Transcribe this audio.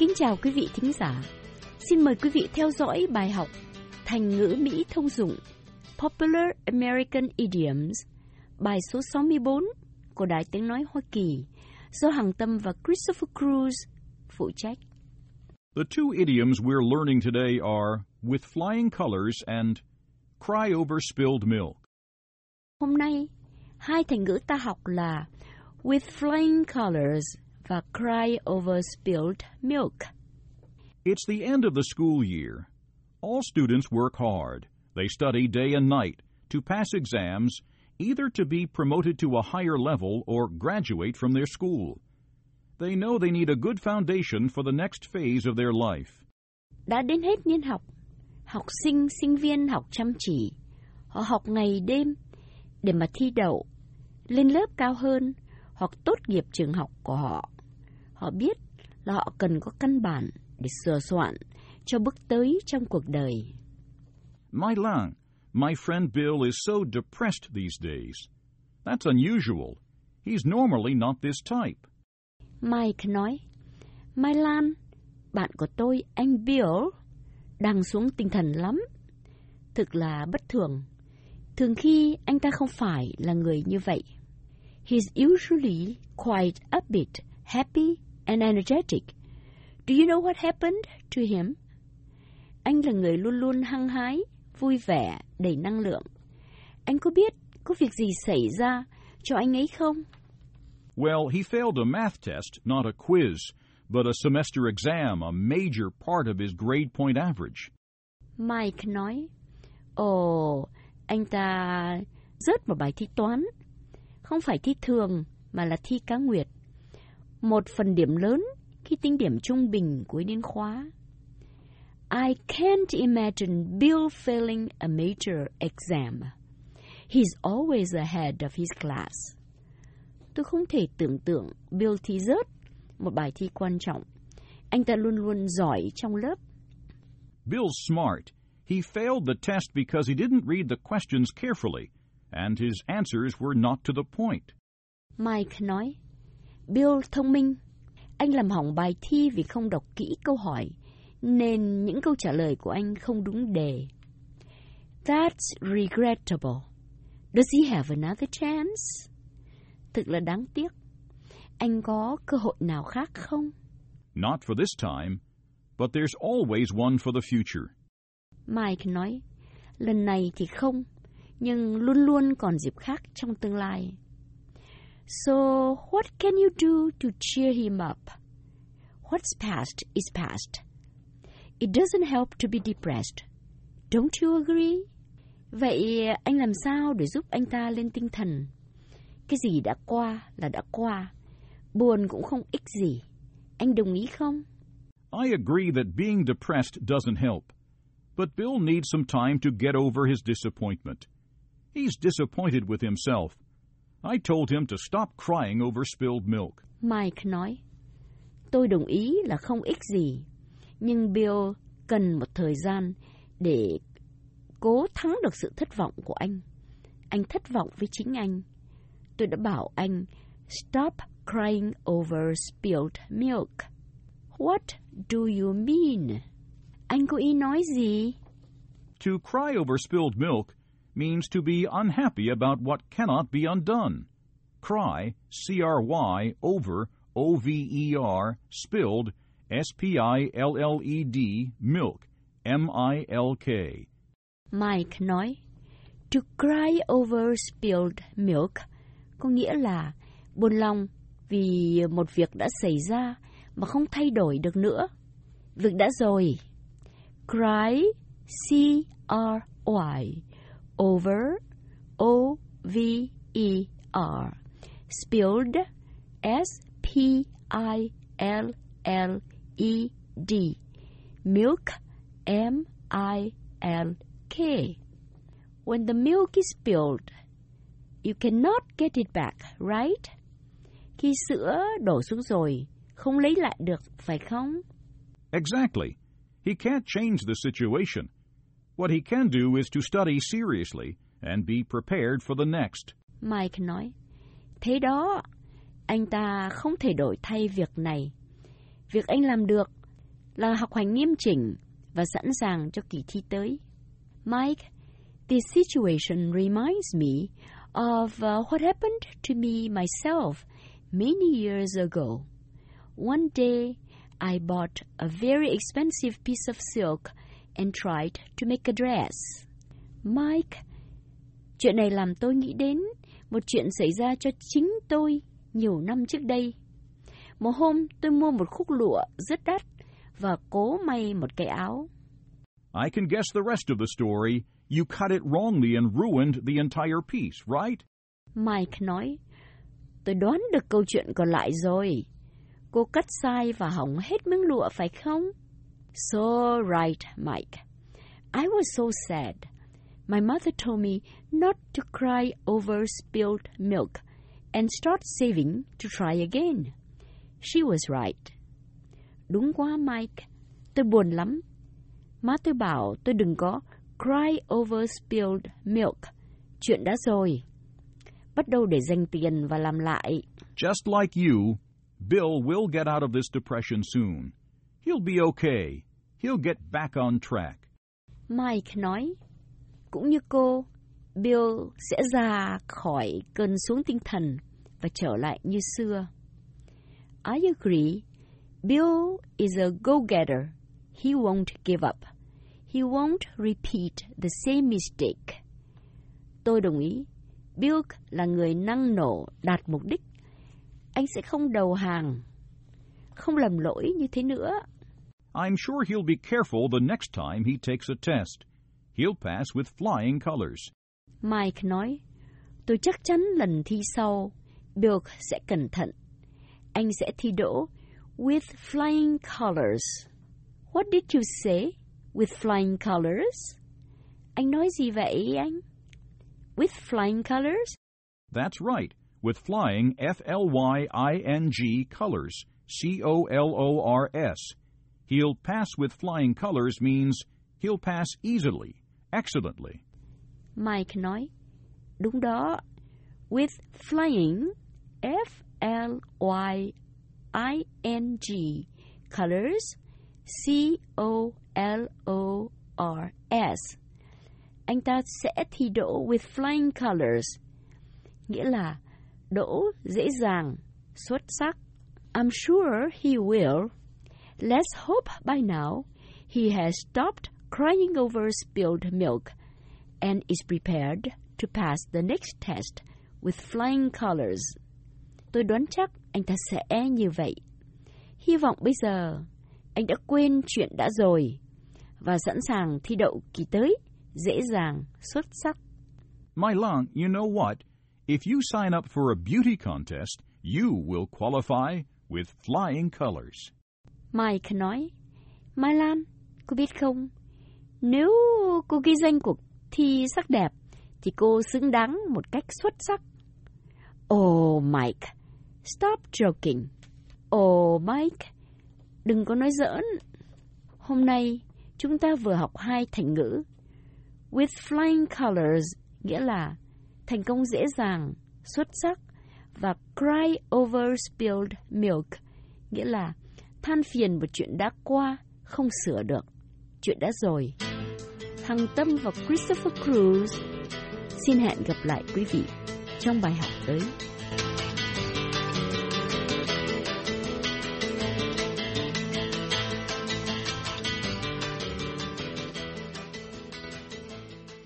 Kính chào quý vị thính giả. Xin mời quý vị theo dõi bài học Thành ngữ Mỹ thông dụng Popular American Idioms, bài số 64 của Đài Tiếng Nói Hoa Kỳ do Hằng Tâm và Christopher Cruz phụ trách. The two idioms we're learning today are With Flying Colors and Cry Over Spilled Milk. Hôm nay, hai thành ngữ ta học là With Flying Colors và Cry Over Spilled Milk. It's the end of the school year. All students work hard. They study day and night to pass exams, either to be promoted to a higher level or graduate from their school. They know they need a good foundation for the next phase of their life. Đã đến hết niên học, học sinh, sinh viên học chăm chỉ. Họ học ngày đêm để mà thi đậu, lên lớp cao hơn hoặc tốt nghiệp trường học của họ. Họ biết là họ cần có căn bản để sửa soạn cho bước tới trong cuộc đời. Mylan, my friend Bill is so depressed these days. That's unusual. He's normally not this type. Mike nói, Mylan, bạn của tôi, anh Bill, đang xuống tinh thần lắm. Thực là bất thường. Thường khi anh ta không phải là người như vậy. He's usually quite upbeat, happy and energetic. Do you know what happened to him? Anh là người luôn luôn hăng hái, vui vẻ, đầy năng lượng. Anh có biết có việc gì xảy ra cho anh ấy không? Well, he failed a math test, not a quiz, but a semester exam, a major part of his grade point average. Mike nói, anh ta rớt vào bài thi toán. Không phải thi thường, mà là thi cá nguyệt. Một phần điểm lớn khi tính điểm trung bình cuối niên khóa. I can't imagine Bill failing a major exam. He's always ahead of his class. Tôi không thể tưởng tượng Bill thi rớt một bài thi quan trọng. Anh ta luôn luôn giỏi trong lớp. Bill's smart. He failed the test because he didn't read the questions carefully, and his answers were not to the point. Mike nói, Bill thông minh. Anh làm hỏng bài thi vì không đọc kỹ câu hỏi, nên những câu trả lời của anh không đúng đề. That's regrettable. Does he have another chance? Thực là đáng tiếc. Anh có cơ hội nào khác không? Not for this time, but there's always one for the future. Mike nói, lần này thì không, nhưng luôn luôn còn dịp khác trong tương lai. So, what can you do to cheer him up? What's past is past. It doesn't help to be depressed. Don't you agree? Vậy anh làm sao để giúp anh ta lên tinh thần? Cái gì đã qua là đã qua. Buồn cũng không ích gì. Anh đồng ý không? I agree that being depressed doesn't help. But Bill needs some time to get over his disappointment. He's disappointed with himself. I told him to stop crying over spilled milk. Mike nói, tôi đồng ý là không ích gì. Nhưng Bill cần một thời gian để cố thắng được sự thất vọng của anh. Anh thất vọng với chính anh. Tôi đã bảo anh, stop crying over spilled milk. What do you mean? Anh có ý nói gì? To cry over spilled milk means to be unhappy about what cannot be undone. Cry, C-R-Y, over, O-V-E-R, spilled, S-P-I-L-L-E-D, milk, M-I-L-K. Mike nói, to cry over spilled milk có nghĩa là buồn lòng vì một việc đã xảy ra mà không thay đổi được nữa. Việc đã rồi. Cry, C-R-Y, over, O-V-E-R, spilled, S-P-I-L-L-E-D, milk, M-I-L-K. When the milk is spilled, you cannot get it back, right? Khi sữa đổ xuống rồi, không lấy lại được, phải không? Exactly. He can't change the situation. What he can do is to study seriously and be prepared for the next. Mike nói, thế đó, anh ta không thể đổi thay việc này. Việc anh làm được là học hành nghiêm chỉnh và sẵn sàng cho kỳ thi tới. Mike, this situation reminds me of what happened to me myself many years ago. One day, I bought a very expensive piece of silk and tried to make a dress. Mike, chuyện này làm tôi nghĩ đến một chuyện xảy ra cho chính tôi nhiều năm trước đây. Một hôm, tôi mua một khúc lụa rất đắt và cố may một cái áo. I can guess the rest of the story. You cut it wrongly and ruined the entire piece, right? Mike nói, tôi đoán được câu chuyện còn lại rồi. Cô cắt sai và hỏng hết miếng lụa phải không? So right, Mike. I was so sad. My mother told me not to cry over spilled milk and start saving to try again. She was right. Đúng quá, Mike. Tôi buồn lắm. Má tôi bảo tôi đừng có cry over spilled milk. Chuyện đã rồi. Bắt đầu để dành tiền và làm lại. Just like you, Bill will get out of this depression soon. He'll be okay. He'll get back on track. Mike nói, cũng như cô, Bill sẽ ra khỏi cơn xuống tinh thần và trở lại như xưa. I agree. Bill is a go-getter. He won't give up. He won't repeat the same mistake. Tôi đồng ý. Bill là người năng nổ đạt mục đích. Anh sẽ không đầu hàng, không làm lỗi như thế nữa. I'm sure he'll be careful the next time he takes a test. He'll pass with flying colors. Mike nói, tôi chắc chắn lần thi sau, Bill sẽ cẩn thận. Anh sẽ thi đỗ with flying colors. What did you say? With flying colors? Anh nói gì vậy anh? With flying colors? That's right. With flying, F-L-Y-I-N-G, colors, C-O-L-O-R-S. He'll pass with flying colors means he'll pass easily, excellently. Mike nói, đúng đó. With flying, F-L-Y-I-N-G, colors, C-O-L-O-R-S. Anh ta sẽ thi đỗ with flying colors, nghĩa là đỗ dễ dàng, xuất sắc. I'm sure he will. Let's hope by now he has stopped crying over spilled milk and is prepared to pass the next test with flying colors. Tôi đoán chắc anh ta sẽ như vậy. Hy vọng bây giờ anh đã quên chuyện đã rồi và sẵn sàng thi đậu kỳ tới dễ dàng, xuất sắc. My Long, you know what? If you sign up for a beauty contest, you will qualify with flying colors. Mike nói, Mai Lan, cô biết không? Nếu cô ghi danh cuộc thi sắc đẹp, thì cô xứng đáng một cách xuất sắc. Oh, Mike, stop joking. Oh, Mike, đừng có nói giỡn. Hôm nay, chúng ta vừa học 2 thành ngữ. With flying colors, nghĩa là thành công dễ dàng, xuất sắc, và cry over spilled milk, nghĩa là than phiền một chuyện đã qua, không sửa được, chuyện đã rồi. Hằng Tâm và Christopher Cruz xin hẹn gặp lại quý vị trong bài học tới.